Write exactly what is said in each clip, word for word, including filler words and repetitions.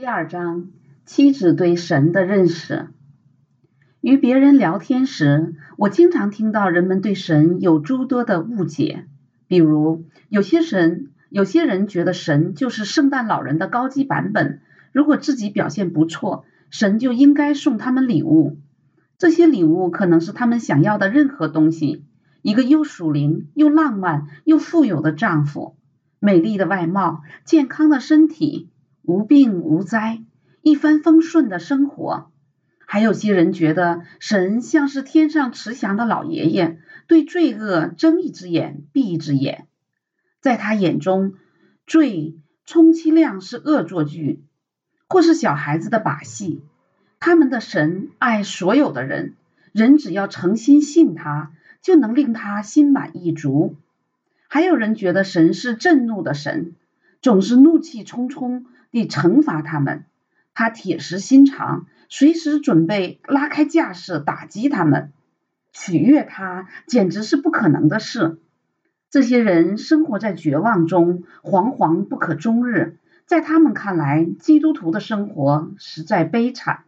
第二章，妻子对神的认识。与别人聊天时，我经常听到人们对神有诸多的误解。比如，有些神，有些人觉得神就是圣诞老人的高级版本，如果自己表现不错，神就应该送他们礼物。这些礼物可能是他们想要的任何东西：一个又属灵、又浪漫、又富有的丈夫，美丽的外貌，健康的身体，无病无灾，一帆风顺的生活。还有些人觉得神像是天上慈祥的老爷爷，对罪恶睁一只眼闭一只眼。在他眼中，罪充其量是恶作剧，或是小孩子的把戏。他们的神爱所有的人，人只要诚心信他，就能令他心满意足。还有人觉得神是震怒的神，总是怒气冲冲地惩罚他们，他铁石心肠，随时准备拉开架势打击他们。取悦他简直是不可能的事。这些人生活在绝望中，惶惶不可终日。在他们看来，基督徒的生活实在悲惨。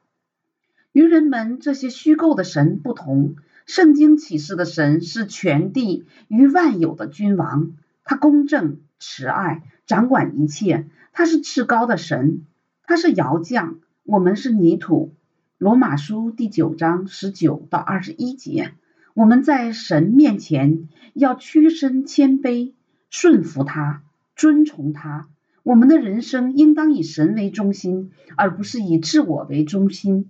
与人们这些虚构的神不同，圣经启示的神是全地与万有的君王，他公正慈爱，掌管一切。他是至高的神，他是窑匠，我们是泥土。罗马书第九章十九到二十一节，我们在神面前要屈身谦卑，顺服他，尊崇他。我们的人生应当以神为中心，而不是以自我为中心。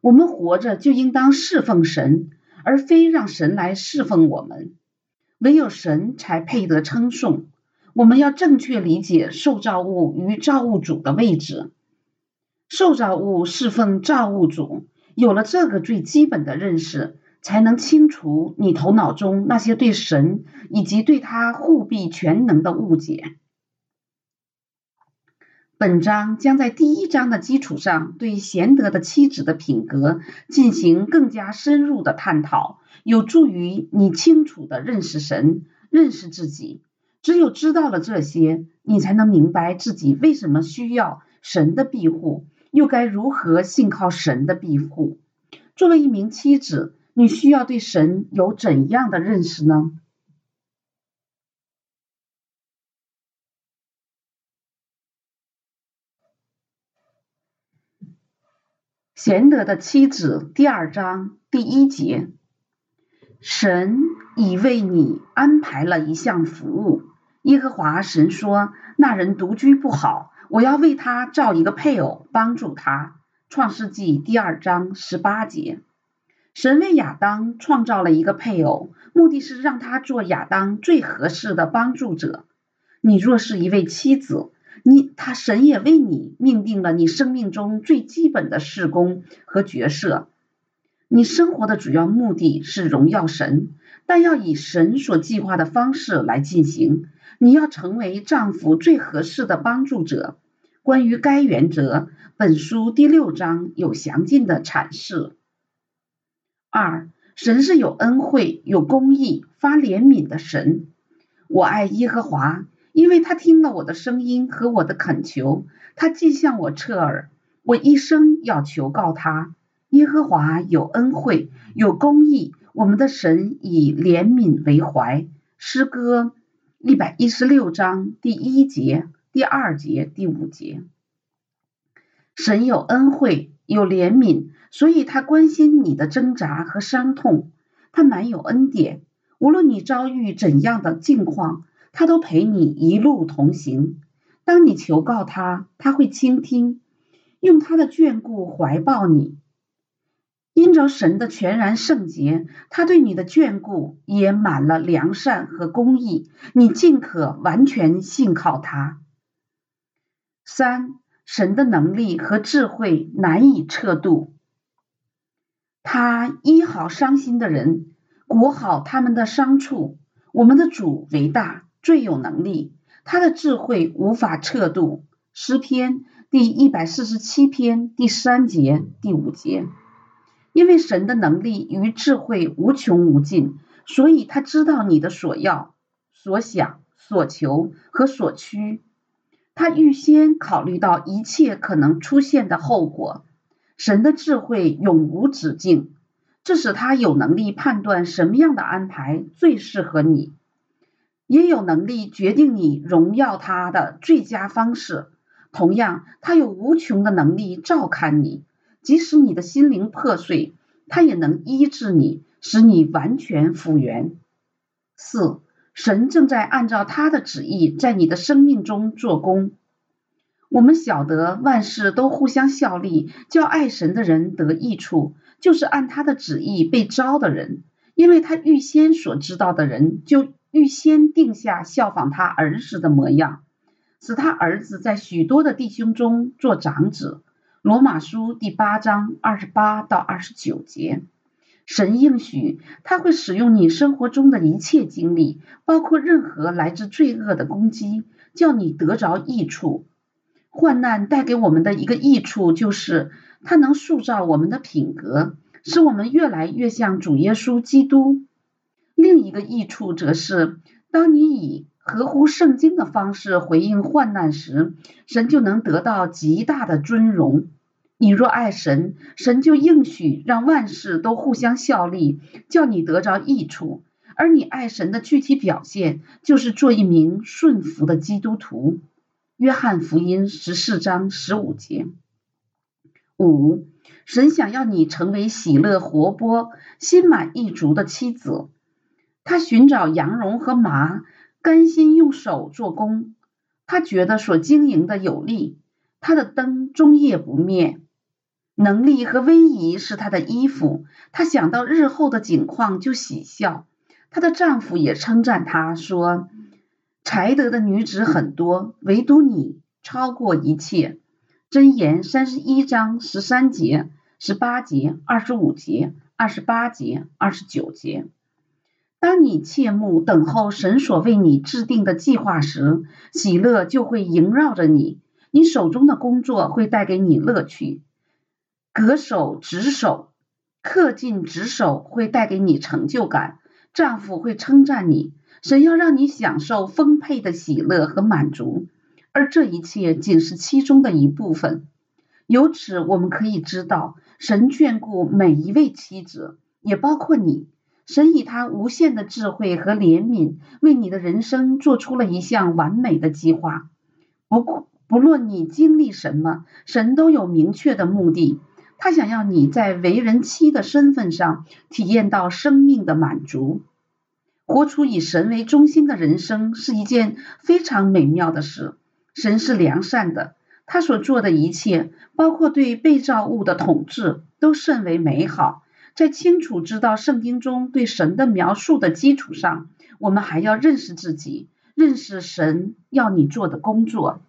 我们活着就应当侍奉神，而非让神来侍奉我们。唯有神才配得称颂。我们要正确理解受造物与造物主的位置。受造物侍奉造物主，有了这个最基本的认识，才能清除你头脑中那些对神以及对他护庇全能的误解。本章将在第一章的基础上，对贤德的妻子的品格进行更加深入的探讨，有助于你清楚地认识神，认识自己。只有知道了这些，你才能明白自己为什么需要神的庇护，又该如何信靠神的庇护。作为一名妻子，你需要对神有怎样的认识呢？贤德的妻子第二章第一节，神已为你安排了一项服务。耶和华神说，那人独居不好，我要为他造一个配偶帮助他。创世纪第二章十八节。神为亚当创造了一个配偶，目的是让他做亚当最合适的帮助者。你若是一位妻子，你他神也为你命定了你生命中最基本的事工和角色。你生活的主要目的是荣耀神，但要以神所计划的方式来进行。你要成为丈夫最合适的帮助者。关于该原则，本书第六章有详尽的阐释。二，神是有恩惠、有公义、发怜悯的神。我爱耶和华，因为他听了我的声音和我的恳求，他既向我侧耳，我一生要求告他。耶和华有恩惠，有公义，我们的神以怜悯为怀。诗歌一百一十六章第一节、第二节、第五节。神有恩惠，有怜悯，所以他关心你的挣扎和伤痛。他满有恩典，无论你遭遇怎样的境况，他都陪你一路同行。当你求告他，他会倾听，用他的眷顾怀抱你。因着神的全然圣洁，他对你的眷顾也满了良善和公义，你尽可完全信靠他。三，神的能力和智慧难以测度。他医好伤心的人，裹好他们的伤处。我们的主为大，最有能力，他的智慧无法测度。诗篇第一百四十七篇第三节、第五节。因为神的能力与智慧无穷无尽，所以他知道你的所要、所想、所求和所需。他预先考虑到一切可能出现的后果。神的智慧永无止境，这使他有能力判断什么样的安排最适合你，也有能力决定你荣耀他的最佳方式。同样，他有无穷的能力照看你，即使你的心灵破碎，他也能医治你，使你完全复原。四，神正在按照他的旨意在你的生命中做工。我们晓得万事都互相效力，叫爱神的人得益处，就是按他的旨意被招的人，因为他预先所知道的人，就预先定下效仿他儿子的模样，使他儿子在许多的弟兄中做长子。罗马书第八章二十八到二十九节。神应许他会使用你生活中的一切经历，包括任何来自罪恶的攻击，叫你得着益处。患难带给我们的一个益处，就是它能塑造我们的品格，使我们越来越像主耶稣基督。另一个益处则是，当你以合乎圣经的方式回应患难时，神就能得到极大的尊荣。你若爱神，神就应许让万事都互相效力，叫你得着益处。而你爱神的具体表现，就是做一名顺服的基督徒。约翰福音十四章十五节。五，神想要你成为喜乐、活泼、心满意足的妻子。他寻找羊绒和麻，甘心用手做工。他觉得所经营的有力，他的灯终夜不灭。能力和威仪是她的衣服，她想到日后的景况就喜笑。她的丈夫也称赞她说，才德的女子很多，唯独你超过一切。箴言三十一章十三节、十八节、二十五节、二十八节、二十九节。当你切慕等候神所为你制定的计划时，喜乐就会萦绕着你，你手中的工作会带给你乐趣。恪守职守，恪尽职守会带给你成就感，丈夫会称赞你。神要让你享受丰沛的喜乐和满足，而这一切仅是其中的一部分。由此我们可以知道，神眷顾每一位妻子，也包括你。神以他无限的智慧和怜悯，为你的人生做出了一项完美的计划。不不论你经历什么，神都有明确的目的。他想要你在为人妻的身份上体验到生命的满足。活出以神为中心的人生是一件非常美妙的事。神是良善的，他所做的一切，包括对被造物的统治，都甚为美好。在清楚知道圣经中对神的描述的基础上，我们还要认识自己，认识神要你做的工作。